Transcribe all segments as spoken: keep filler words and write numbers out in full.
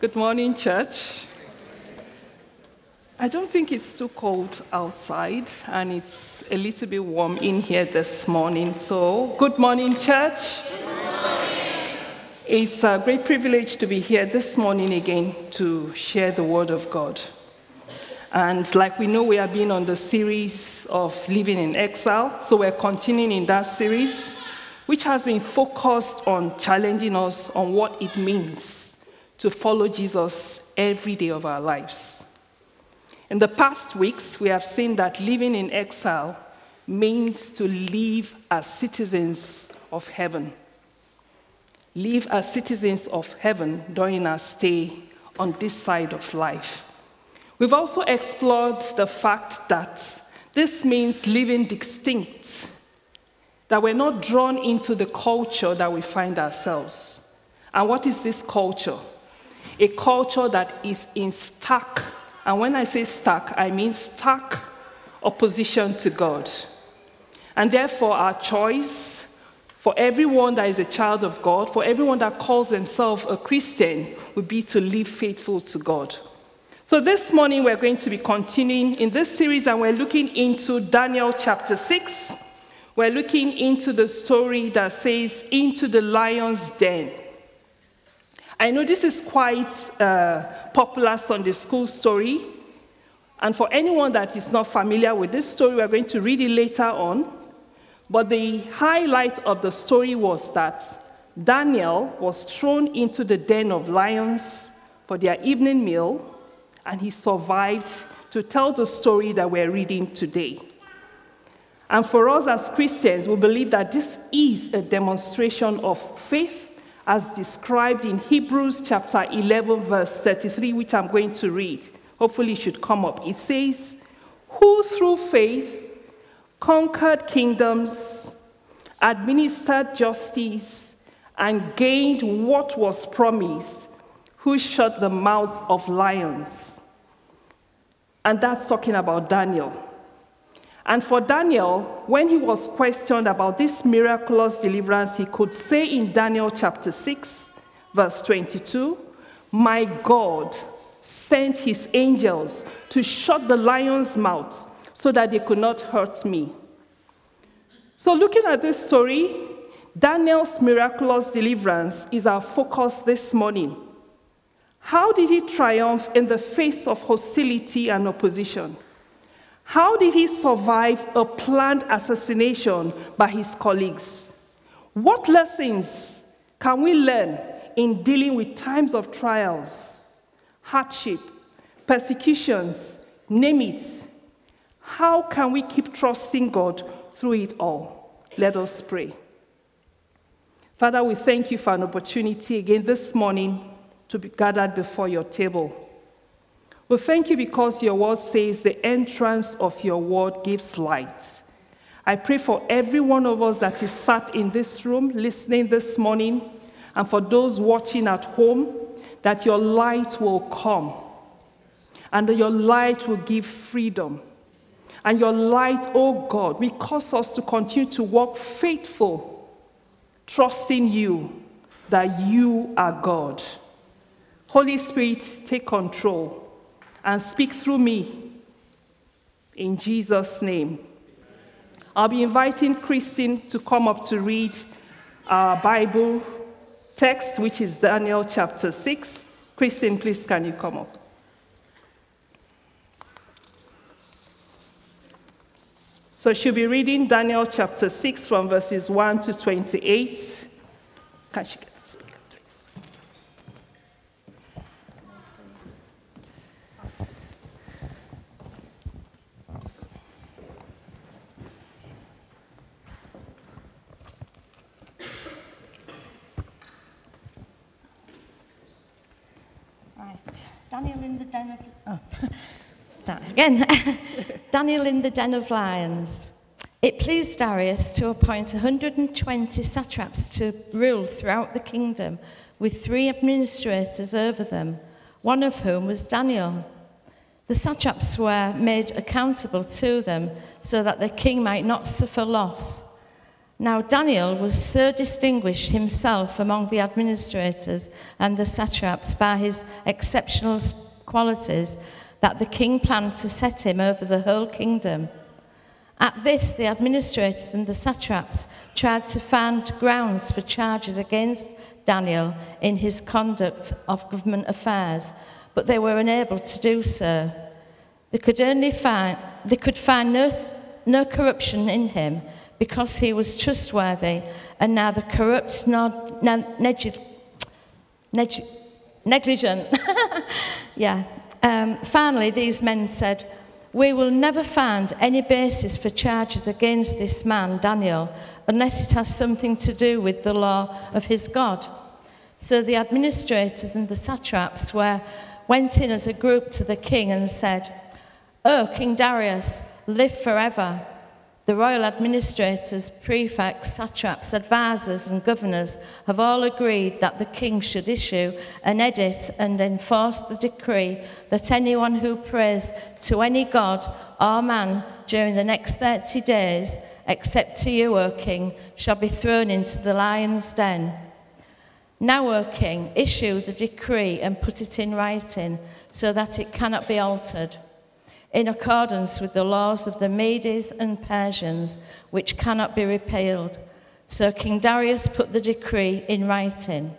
Good morning, church. I don't think it's too cold outside, and it's a little bit warm in here this morning. So, good morning, church. Good morning. It's a great privilege to be here this morning again to share the Word of God. And like we know, we have been on the series of Living in Exile, so we're continuing in that series, which has been focused on challenging us on what it means to follow Jesus every day of our lives. In the past weeks, we have seen that living in exile means to live as citizens of heaven. Live as citizens of heaven during our stay on this side of life. We've also explored the fact that this means living distinct, that we're not drawn into the culture that we find ourselves. And what is this culture? A culture that is in stark And when I say stuck, I mean stuck opposition to God. And therefore, our choice for everyone that is a child of God, for everyone that calls themselves a Christian, would be to live faithful to God. So this morning, we're going to be continuing in this series, and we're looking into Daniel chapter six. We're looking into the story that says, into the lion's den. I know this is quite a popular Sunday school story, and for anyone that is not familiar with this story, we're going to read it later on. But the highlight of the story was that Daniel was thrown into the den of lions for their evening meal, and he survived to tell the story that we're reading today. And for us as Christians, we believe that this is a demonstration of faith, as described in Hebrews chapter eleven, verse thirty-three, which I'm going to read. Hopefully it should come up. It says, who through faith conquered kingdoms, administered justice, and gained what was promised, who shut the mouths of lions. And that's talking about Daniel. And for Daniel, when he was questioned about this miraculous deliverance, he could say in Daniel chapter six, verse twenty-two, my God sent his angels to shut the lions' mouths so that they could not hurt me. So looking at this story, Daniel's miraculous deliverance is our focus this morning. How did he triumph in the face of hostility and opposition? How did he survive a planned assassination by his colleagues? What lessons can we learn in dealing with times of trials, hardship, persecutions, name it? How can we keep trusting God through it all? Let us pray. Father, we thank you for an opportunity again this morning to be gathered before your table. We well, thank you because your word says the entrance of your word gives light. I pray for every one of us that is sat in this room listening this morning, and for those watching at home, that your light will come, and that your light will give freedom. And your light, oh God, will cause us to continue to walk faithful, trusting you that you are God. Holy Spirit, take control. And speak through me, in Jesus' name. I'll be inviting Christine to come up to read our Bible text, which is Daniel chapter six. Christine, please, can you come up? So she'll be reading Daniel chapter six from verses one to twenty-eight. Can she get this? Daniel in the den of... Oh. Start again. Daniel in the den of lions. It pleased Darius to appoint one hundred twenty satraps to rule throughout the kingdom, with three administrators over them, one of whom was Daniel. The satraps were made accountable to them so that the king might not suffer loss. Now Daniel was so distinguished himself among the administrators and the satraps by his exceptional qualities that the king planned to set him over the whole kingdom. At this, the administrators and the satraps tried to find grounds for charges against Daniel in his conduct of government affairs, but they were unable to do so. They could only find, they could find no, no corruption in him, because he was trustworthy and neither corrupt nor negligent. yeah. Um, finally, these men said, "We will never find any basis for charges against this man, Daniel, unless it has something to do with the law of his God." So the administrators and the satraps were, went in as a group to the king and said, "O King Darius, live forever." The royal administrators, prefects, satraps, advisors and governors have all agreed that the king should issue an edict and enforce the decree that anyone who prays to any god or man during the next thirty days, except to you, O king, shall be thrown into the lion's den. Now, O king, issue the decree and put it in writing so that it cannot be altered, in accordance with the laws of the Medes and Persians, which cannot be repealed. So King Darius put the decree in writing.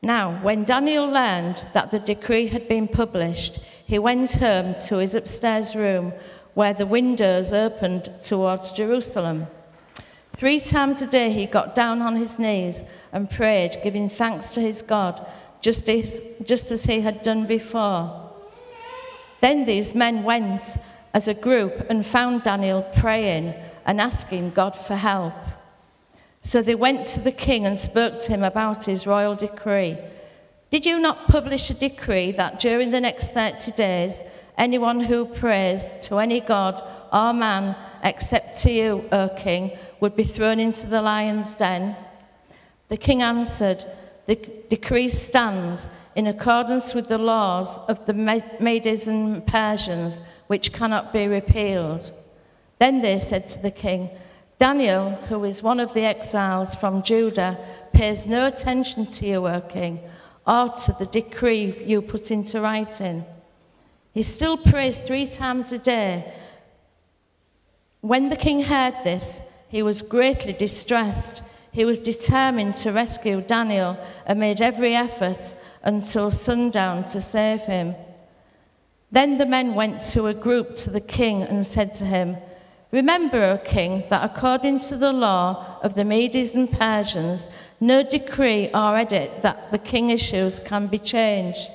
Now, when Daniel learned that the decree had been published, he went home to his upstairs room, where the windows opened towards Jerusalem. Three times a day he got down on his knees and prayed, giving thanks to his God, just as, just as he had done before. Then these men went as a group and found Daniel praying and asking God for help. So they went to the king and spoke to him about his royal decree. "Did you not publish a decree that during the next thirty days, anyone who prays to any god or man except to you, O king, would be thrown into the lion's den?" The king answered, "The decree stands, in accordance with the laws of the Medes and Persians, which cannot be repealed." Then they said to the king, "Daniel, who is one of the exiles from Judah, pays no attention to you, O king, or to the decree you put into writing. He still prays three times a day." When the king heard this, he was greatly distressed. He was determined to rescue Daniel and made every effort until sundown to save him. Then the men went to a group to the king and said to him, "Remember, O king, that according to the law of the Medes and Persians, no decree or edict that the king issues can be changed."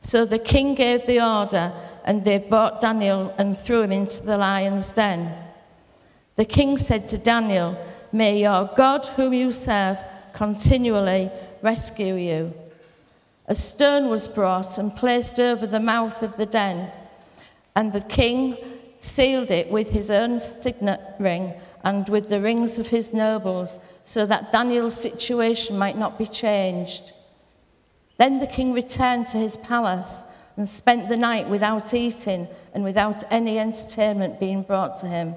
So the king gave the order, and they brought Daniel and threw him into the lion's den. The king said to Daniel, "May your God, whom you serve, continually rescue you." A stone was brought and placed over the mouth of the den, and the king sealed it with his own signet ring and with the rings of his nobles, so that Daniel's situation might not be changed. Then the king returned to his palace and spent the night without eating and without any entertainment being brought to him,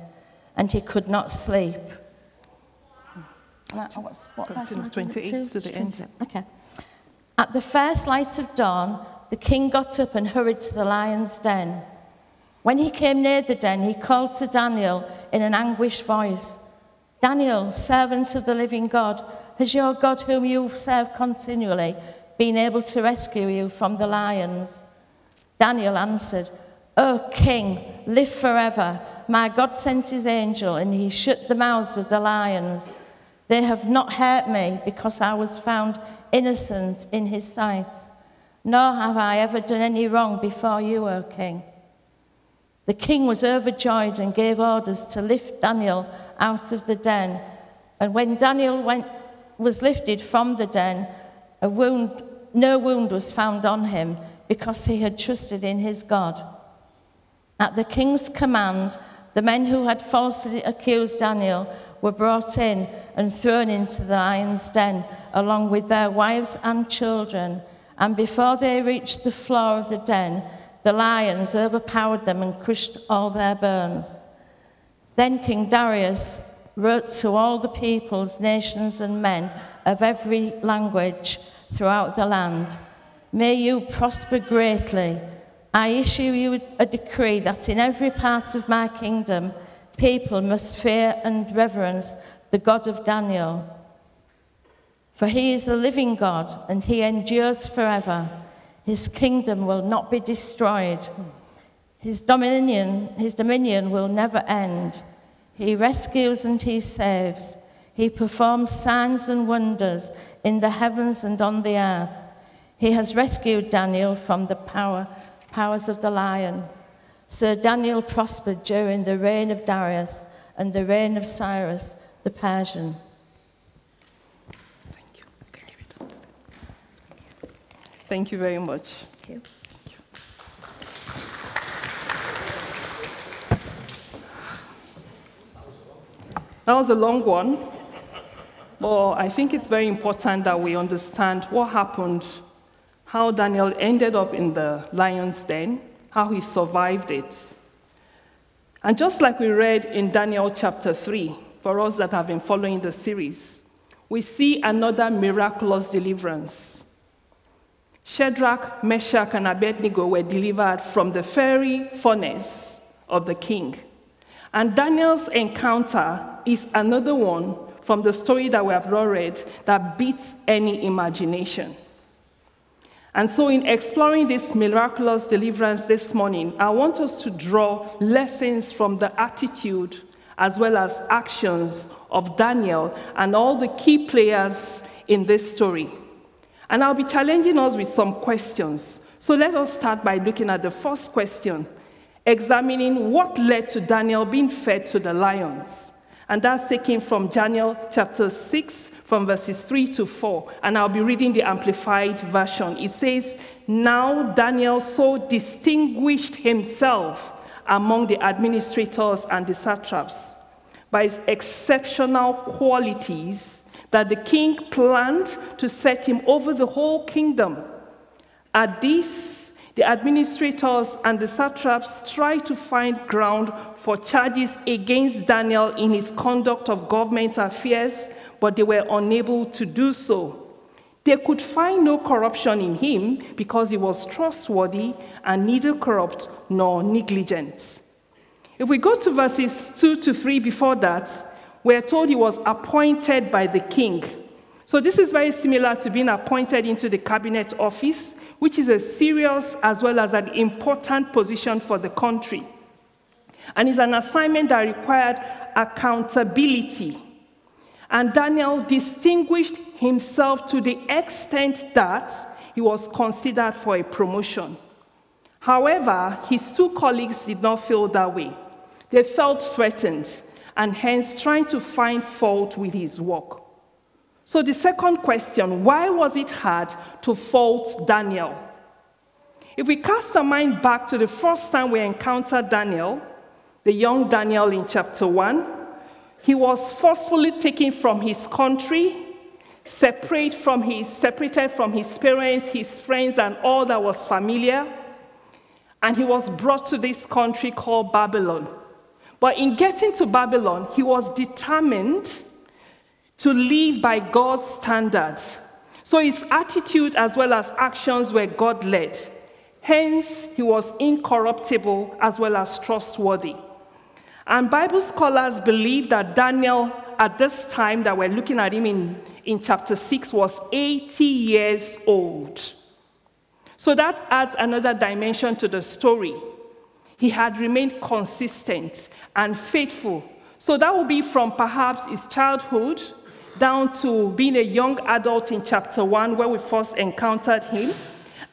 and he could not sleep. Wow. What's, what twenty-eight to the end. Okay. At the first light of dawn, the king got up and hurried to the lion's den. When he came near the den, he called to Daniel in an anguished voice, "Daniel, servant of the living God, has your God, whom you serve continually, been able to rescue you from the lions?" Daniel answered, "O king, live forever. My God sent his angel, and he shut the mouths of the lions. They have not hurt me, because I was found innocent in his sight, nor have I ever done any wrong before you, O king." The king was overjoyed and gave orders to lift Daniel out of the den. And when Daniel went, was lifted from the den, a wound, no wound was found on him, because he had trusted in his God. At the king's command, the men who had falsely accused Daniel were brought in and thrown into the lion's den, along with their wives and children. And before they reached the floor of the den, the lions overpowered them and crushed all their bones. Then King Darius wrote to all the peoples, nations, and men of every language throughout the land, "May you prosper greatly. I issue you a decree that in every part of my kingdom, people must fear and reverence the God of Daniel. For he is the living God, and he endures forever. His kingdom will not be destroyed. His dominion, his dominion will never end. He rescues and he saves. He performs signs and wonders in the heavens and on the earth. He has rescued Daniel from the power, powers of the lion." So Daniel prospered during the reign of Darius and the reign of Cyrus the Persian. Thank you. Thank you, Thank you very much. Thank you. That was a long one, but I think it's very important that we understand what happened, how Daniel ended up in the lion's den, how he survived it. And just like we read in Daniel chapter three, for us that have been following the series, we see another miraculous deliverance. Shadrach, Meshach, and Abednego were delivered from the fiery furnace of the king. And Daniel's encounter is another one from the story that we have read that beats any imagination. And so in exploring this miraculous deliverance this morning, I want us to draw lessons from the attitude as well as actions of Daniel and all the key players in this story. And I'll be challenging us with some questions. So let us start by looking at the first question, examining what led to Daniel being fed to the lions. And that's taken from Daniel chapter six, from verses three to four. And I'll be reading the Amplified Version. It says, "Now Daniel so distinguished himself among the administrators and the satraps by his exceptional qualities that the king planned to set him over the whole kingdom. At this, the administrators and the satraps tried to find ground for charges against Daniel in his conduct of government affairs, but they were unable to do so. They could find no corruption in him because he was trustworthy and neither corrupt nor negligent." If we go to verses two to three before that, we are told he was appointed by the king. So this is very similar to being appointed into the cabinet office, which is a serious as well as an important position for the country. And it's an assignment that required accountability. And Daniel distinguished himself to the extent that he was considered for a promotion. However, his two colleagues did not feel that way. They felt threatened and hence trying to find fault with his work. So the second question, why was it hard to fault Daniel? If we cast our mind back to the first time we encountered Daniel, the young Daniel in chapter one, he was forcefully taken from his country, separate from his, separated from his parents, his friends, and all that was familiar, and he was brought to this country called Babylon. But in getting to Babylon, he was determined to live by God's standard. So his attitude as well as actions were God-led. Hence, he was incorruptible as well as trustworthy. And Bible scholars believe that Daniel, at this time that we're looking at him in, in chapter six, was eighty years old. So that adds another dimension to the story. He had remained consistent and faithful. So that would be from perhaps his childhood down to being a young adult in chapter one, where we first encountered him.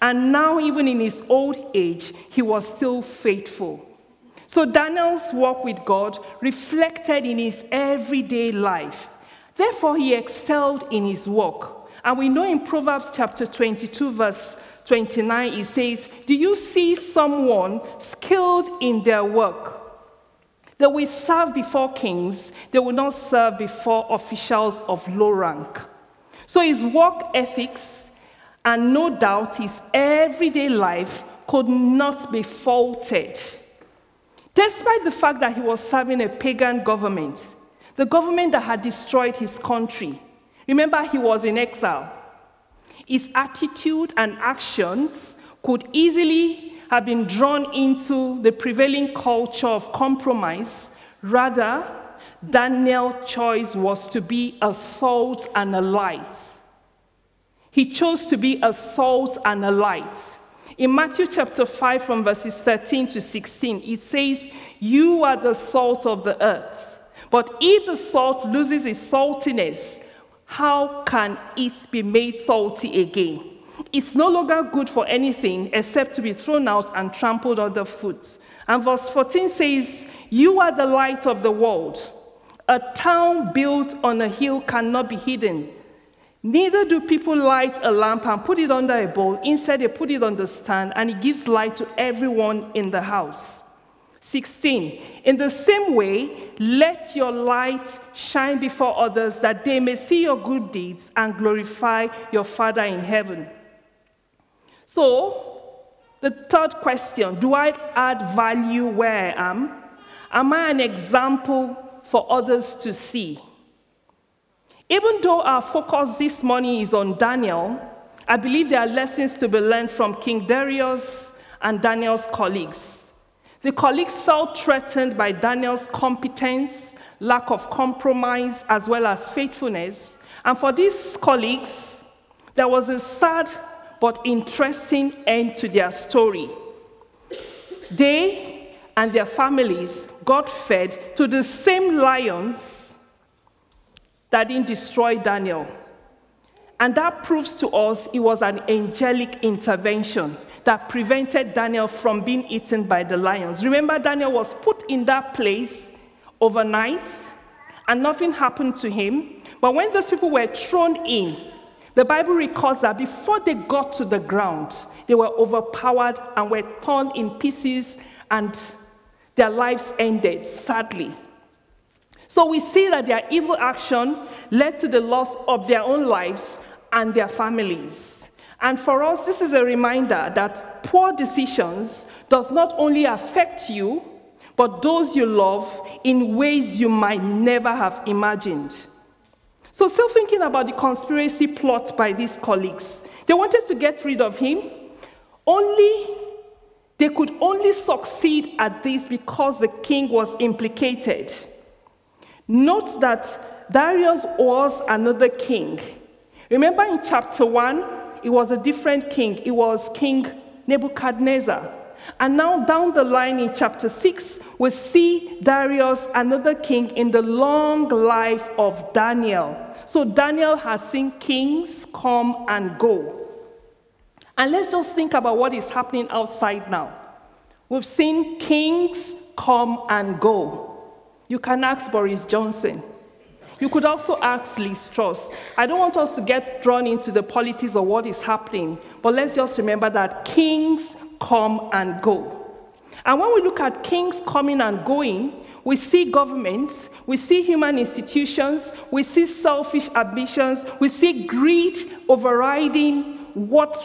And now, even in his old age, he was still faithful. So Daniel's walk with God reflected in his everyday life. Therefore, he excelled in his work. And we know in Proverbs chapter twenty-two, verse twenty-nine, it says, "Do you see someone skilled in their work? They will serve before kings, they will not serve before officials of low rank." So his work ethics, and no doubt his everyday life, could not be faulted. Despite the fact that he was serving a pagan government, the government that had destroyed his country. Remember, he was in exile. His attitude and actions could easily have been drawn into the prevailing culture of compromise. Rather, Daniel's choice was to be a salt and a light. He chose to be a salt and a light. In Matthew chapter five, from verses thirteen to sixteen, it says, "You are the salt of the earth. But if the salt loses its saltiness, how can it be made salty again? It's no longer good for anything except to be thrown out and trampled underfoot." And verse fourteen says, "You are the light of the world. A town built on a hill cannot be hidden. Neither do people light a lamp and put it under a bowl. Instead, they put it on the stand, and it gives light to everyone in the house." sixteen, "In the same way, let your light shine before others, that they may see your good deeds and glorify your Father in heaven." So, the third question, do I add value where I am? Am I an example for others to see? Even though our focus this morning is on Daniel, I believe there are lessons to be learned from King Darius and Daniel's colleagues. The colleagues felt threatened by Daniel's competence, lack of compromise, as well as faithfulness. And for these colleagues, there was a sad but interesting end to their story. They and their families got fed to the same lions that didn't destroy Daniel. And that proves to us it was an angelic intervention that prevented Daniel from being eaten by the lions. Remember, Daniel was put in that place overnight, and nothing happened to him. But when those people were thrown in, the Bible records that before they got to the ground, they were overpowered and were torn in pieces, and their lives ended, sadly. So we see that their evil action led to the loss of their own lives and their families. And for us, this is a reminder that poor decisions does not only affect you, but those you love in ways you might never have imagined. So still thinking about the conspiracy plot by these colleagues, they wanted to get rid of him. Only, they could only succeed at this because the king was implicated. Note that Darius was another king. Remember in chapter one, it was a different king. It was King Nebuchadnezzar. And now down the line in chapter six, we see Darius, another king, in the long life of Daniel. So Daniel has seen kings come and go. And let's just think about what is happening outside now. We've seen kings come and go. You can ask Boris Johnson. You could also ask Liz Truss. I don't want us to get drawn into the politics of what is happening, but let's just remember that kings come and go. And when we look at kings coming and going, we see governments, we see human institutions, we see selfish ambitions, we see greed overriding what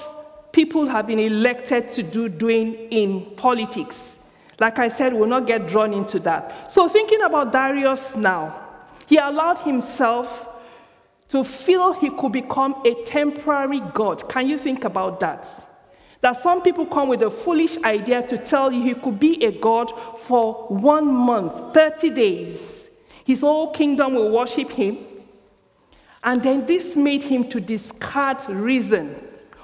people have been elected to do doing in politics. Like I said, we'll not get drawn into that. So thinking about Darius now, he allowed himself to feel he could become a temporary god. Can you think about that? That some people come with a foolish idea to tell you he could be a god for one month, thirty days. His whole kingdom will worship him. And then this made him to discard reason.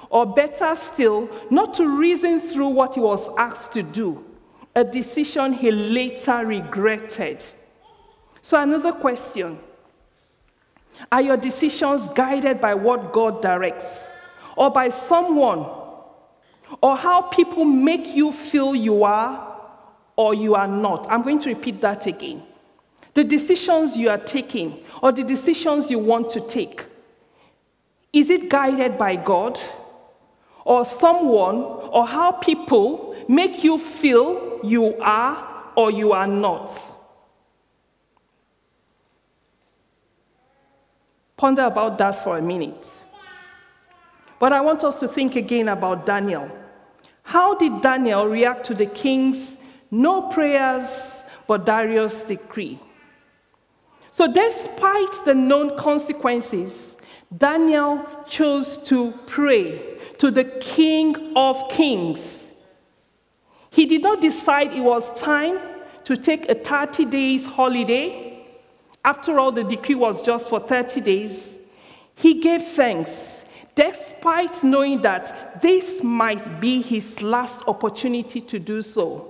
Or better still, not to reason through what he was asked to do. A decision he later regretted. So another question, are your decisions guided by what God directs, or by someone, or how people make you feel you are or you are not? I'm going to repeat that again. The decisions you are taking, or the decisions you want to take, is it guided by God, or someone, or how people make you feel you are or you are not? Ponder about that for a minute. But I want us to think again about Daniel. How did Daniel react to the king's no prayers but Darius' decree? So despite the known consequences, Daniel chose to pray to the King of Kings. He did not decide it was time to take a thirty days holiday. After all, the decree was just for thirty days. He gave thanks, despite knowing that this might be his last opportunity to do so.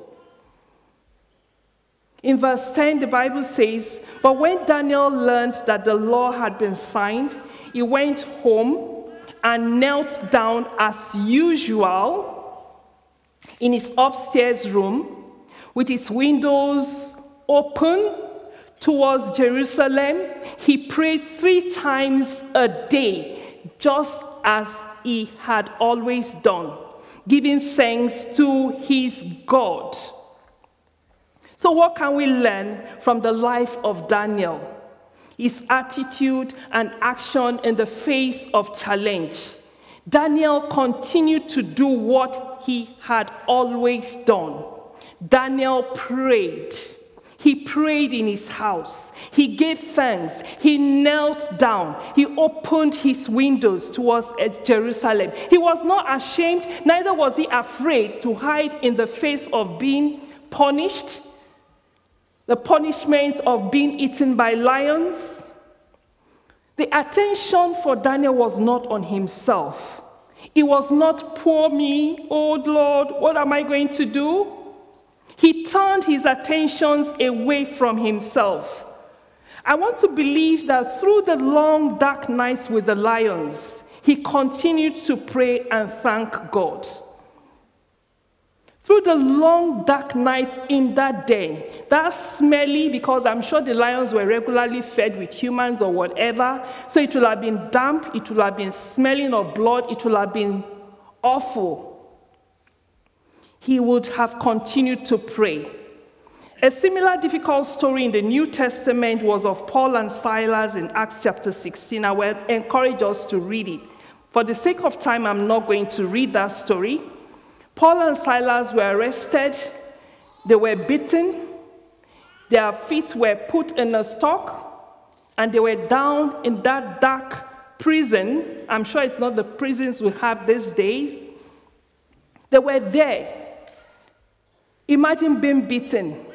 In verse ten, the Bible says, "But when Daniel learned that the law had been signed, he went home and knelt down as usual in his upstairs room with his windows open towards Jerusalem. He prayed three times a day, just as he had always done, giving thanks to his God." So what can we learn from the life of Daniel? His attitude and action in the face of challenge. Daniel continued to do what he had always done. Daniel prayed. He prayed in his house. He gave thanks. He knelt down. He opened his windows towards Jerusalem. He was not ashamed, neither was he afraid to hide in the face of being punished. The punishment of being eaten by lions. The attention for Daniel was not on himself. It was not, "Poor me, oh Lord, what am I going to do?" He turned his attentions away from himself. I want to believe that through the long dark nights with the lions, he continued to pray and thank God. Through the long, dark night in that den, that smelly, because I'm sure the lions were regularly fed with humans or whatever, so it will have been damp, it will have been smelling of blood, it will have been awful. He would have continued to pray. A similar difficult story in the New Testament was of Paul and Silas in Acts chapter sixteen. I will encourage us to read it. For the sake of time, I'm not going to read that story. Paul and Silas were arrested, they were beaten, their feet were put in a stock, and they were down in that dark prison. I'm sure it's not the prisons we have these days. They were there. Imagine being beaten.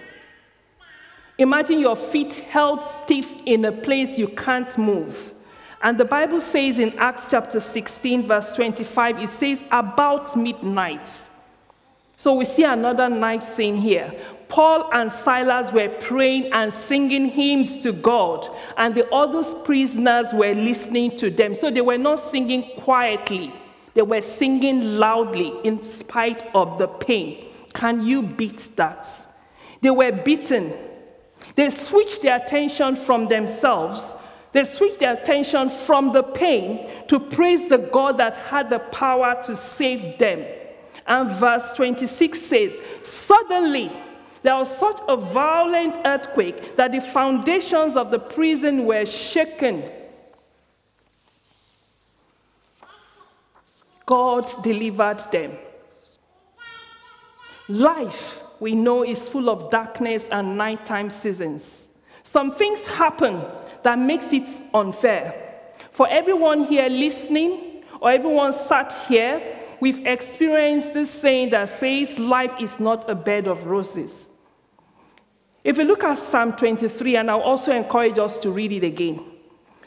Imagine your feet held stiff in a place you can't move. And the Bible says in Acts chapter sixteen, verse twenty-five, it says, "About midnight." So we see another nice thing here. Paul and Silas were praying and singing hymns to God, and the other prisoners were listening to them. So they were not singing quietly. They were singing loudly in spite of the pain. Can you beat that? They were beaten. They switched their attention from themselves. They switched their attention from the pain to praise the God that had the power to save them. And verse twenty-six says, "Suddenly there was such a violent earthquake that the foundations of the prison were shaken." God delivered them. Life, we know, is full of darkness and nighttime seasons. Some things happen that makes it unfair. For everyone here listening, or everyone sat here, we've experienced this saying that says, life is not a bed of roses. If you look at Psalm twenty-three, and I'll also encourage us to read it again.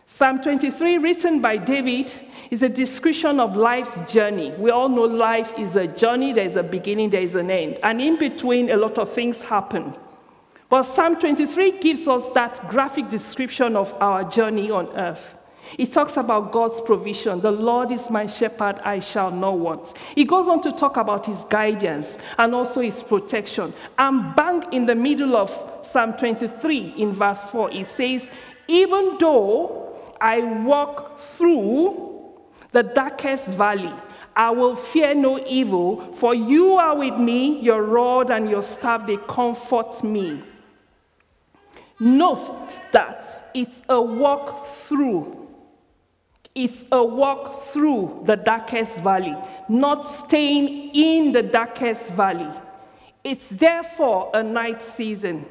Psalm twenty-three, written by David, is a description of life's journey. We all know life is a journey. There's a beginning, there's an end. And in between, a lot of things happen. But Psalm twenty-three gives us that graphic description of our journey on earth. It talks about God's provision. "The Lord is my shepherd, I shall not want." It goes on to talk about his guidance and also his protection. And bang in the middle of Psalm twenty-three, in verse four, it says, "Even though I walk through the darkest valley, I will fear no evil, for you are with me, your rod and your staff, they comfort me." Note that it's a walk through. It's a walk through the darkest valley, not staying in the darkest valley. It's therefore a night season.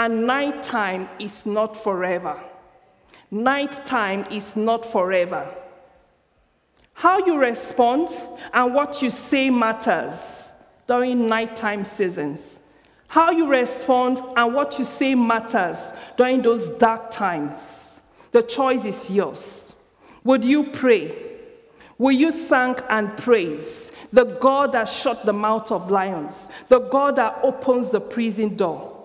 And nighttime is not forever. Nighttime is not forever. How you respond and what you say matters during nighttime seasons. How you respond and what you say matters during those dark times. The choice is yours. Would you pray? Will you thank and praise the God that shut the mouth of lions, the God that opens the prison door?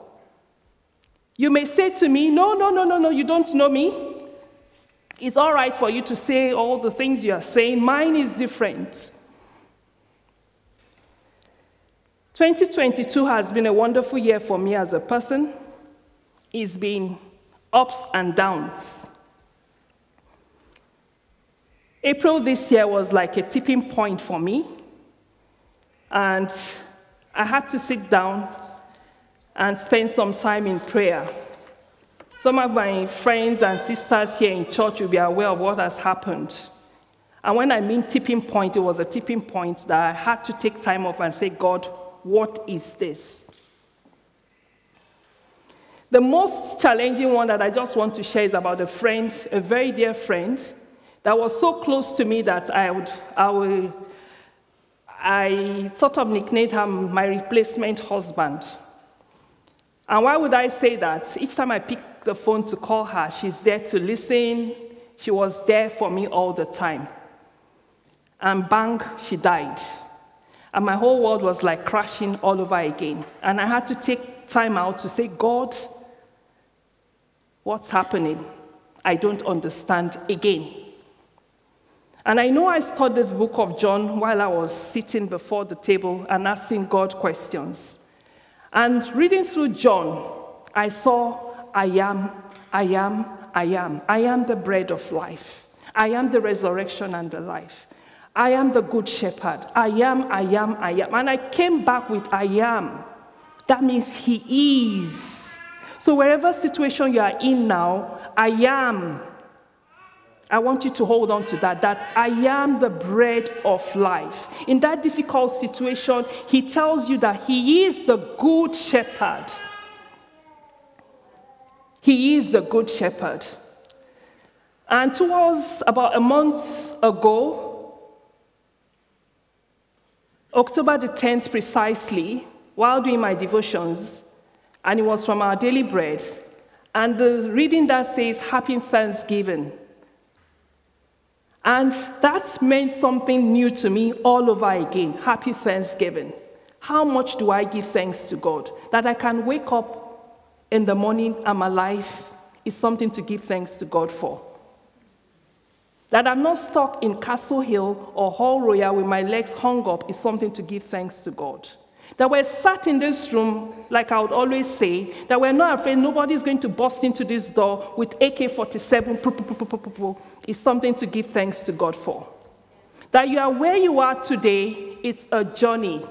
You may say to me, no, no, no, no, no, you don't know me. It's all right for you to say all the things you are saying. Mine is different. twenty twenty-two has been a wonderful year for me as a person. It's been ups and downs. April this year was like a tipping point for me. And I had to sit down and spend some time in prayer. Some of my friends and sisters here in church will be aware of what has happened. And when I mean tipping point, it was a tipping point that I had to take time off and say, God, what is this? The most challenging one that I just want to share is about a friend, a very dear friend, that was so close to me that I would, I would, I sort of nicknamed her my replacement husband. And why would I say that? Each time I picked the phone to call her, she's there to listen. She was there for me all the time. And bang, she died. And my whole world was like crashing all over again. And I had to take time out to say, God, what's happening? I don't understand again. And I know I studied the book of John while I was sitting before the table and asking God questions. And reading through John, I saw, I am, I am, I am. I am the bread of life. I am the resurrection and the life. I am the good shepherd. I am, I am, I am. And I came back with I am. That means he is. So wherever situation you are in now, I am. I want you to hold on to that, that I am the bread of life. In that difficult situation, he tells you that he is the good shepherd. He is the good shepherd. And towards about a month ago, October the tenth precisely, while doing my devotions, and it was from our daily bread, and the reading that says, Happy Thanksgiving. And that meant something new to me all over again. Happy Thanksgiving. How much do I give thanks to God? That I can wake up in the morning, I'm alive, is something to give thanks to God for. That I'm not stuck in Castle Hill or Hall Royal with my legs hung up is something to give thanks to God. That we're sat in this room, like I would always say, that we're not afraid nobody's going to burst into this door with A K forty-seven is something to give thanks to God for. That you are where you are today is a journey,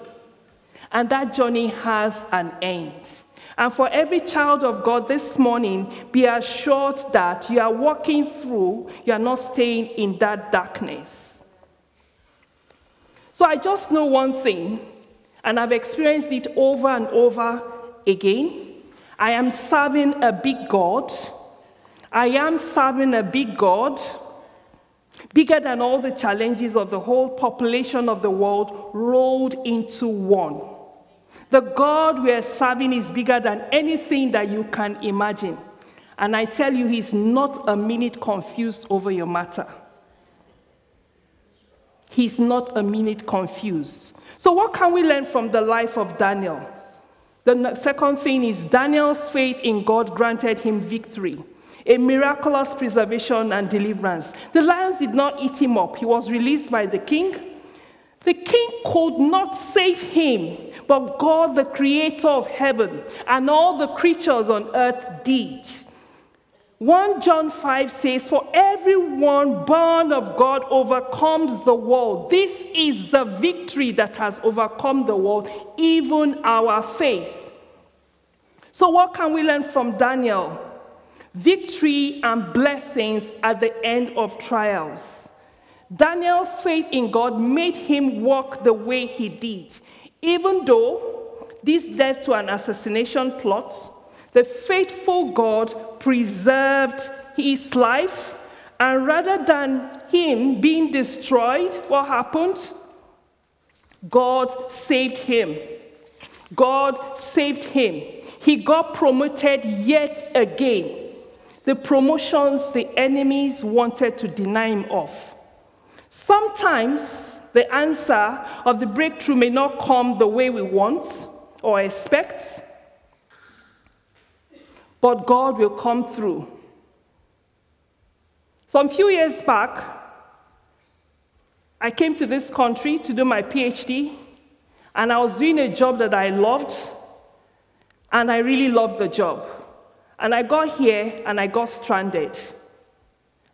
and that journey has an end. And for every child of God this morning, be assured that you are walking through, you are not staying in that darkness. So I just know one thing, and I've experienced it over and over again. I am serving a big God. I am serving a big God, bigger than all the challenges of the whole population of the world rolled into one. The God we are serving is bigger than anything that you can imagine. And I tell you, he's not a minute confused over your matter. He's not a minute confused. So what can we learn from the life of Daniel? The second thing is Daniel's faith in God granted him victory, a miraculous preservation and deliverance. The lions did not eat him up. He was released by the king. The king could not save him, but God, the creator of heaven and all the creatures on earth did. First John five says, for everyone born of God overcomes the world. This is the victory that has overcome the world, even our faith. So what can we learn from Daniel? Victory and blessings at the end of trials. Daniel's faith in God made him walk the way he did, even though this led to an assassination plot The faithful God preserved his life, and rather than him being destroyed, what happened? God saved him. God saved him. He got promoted yet again. The promotions the enemies wanted to deny him of. Sometimes the answer of the breakthrough may not come the way we want or expect, but God will come through. Some few years back, I came to this country to do my PhD, and I was doing a job that I loved, and I really loved the job. And I got here, and I got stranded.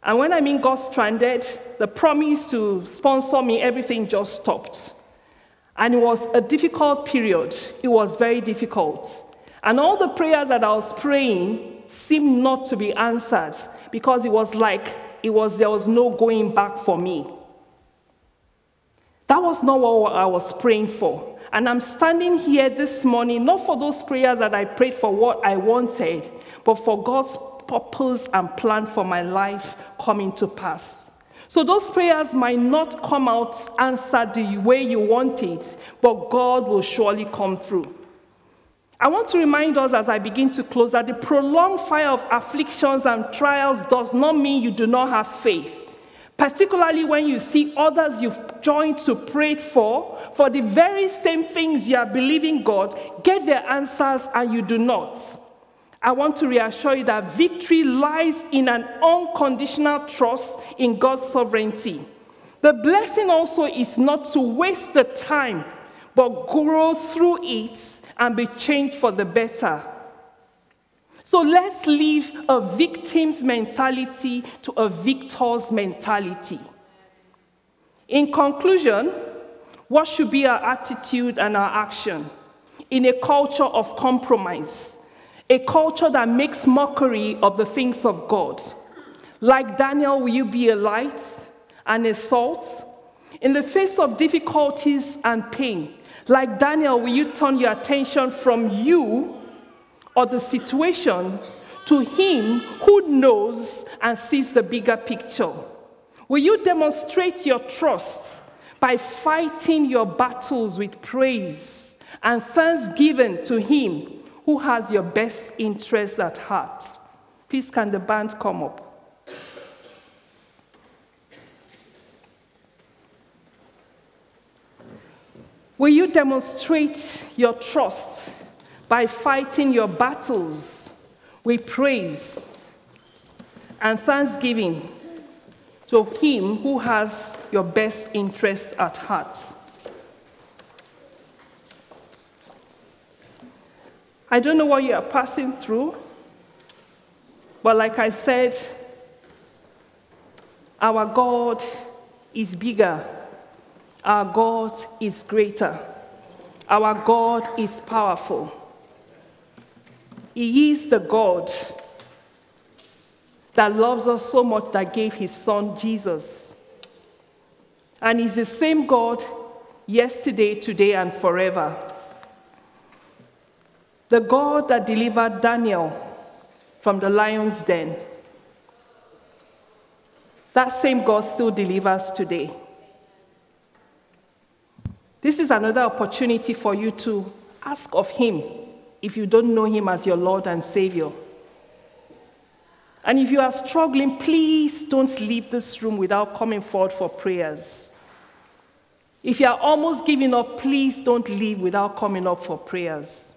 And when I mean got stranded, the promise to sponsor me, everything just stopped. And it was a difficult period. It was very difficult. And all the prayers that I was praying seemed not to be answered, because it was like it was, there was no going back for me. That was not what I was praying for. And I'm standing here this morning, not for those prayers that I prayed for what I wanted, but for God's purpose and plan for my life coming to pass. So those prayers might not come out answered the way you want it, but God will surely come through. I want to remind us as I begin to close that the prolonged fire of afflictions and trials does not mean you do not have faith. Particularly when you see others you've joined to pray for, for the very same things you are believing God, get their answers and you do not. I want to reassure you that victory lies in an unconditional trust in God's sovereignty. The blessing also is not to waste the time, but grow through it and be changed for the better. So let's leave a victim's mentality to a victor's mentality. In conclusion, what should be our attitude and our action? In a culture of compromise, a culture that makes mockery of the things of God. Like Daniel, will you be a light and a salt? In the face of difficulties and pain, like Daniel, will you turn your attention from you or the situation to him who knows and sees the bigger picture? Will you demonstrate your trust by fighting your battles with praise and thanksgiving to him who has your best interests at heart? Please, can the band come up? Will you demonstrate your trust by fighting your battles with praise and thanksgiving to him who has your best interest at heart? I don't know what you are passing through, but like I said, our God is bigger. Our God is greater. Our God is powerful. He is the God that loves us so much that gave his son, Jesus. And he's the same God yesterday, today, and forever. The God that delivered Daniel from the lion's den. That same God still delivers today. This is another opportunity for you to ask of him, if you don't know him as your Lord and Savior. And if you are struggling, please don't leave this room without coming forward for prayers. If you are almost giving up, please don't leave without coming up for prayers.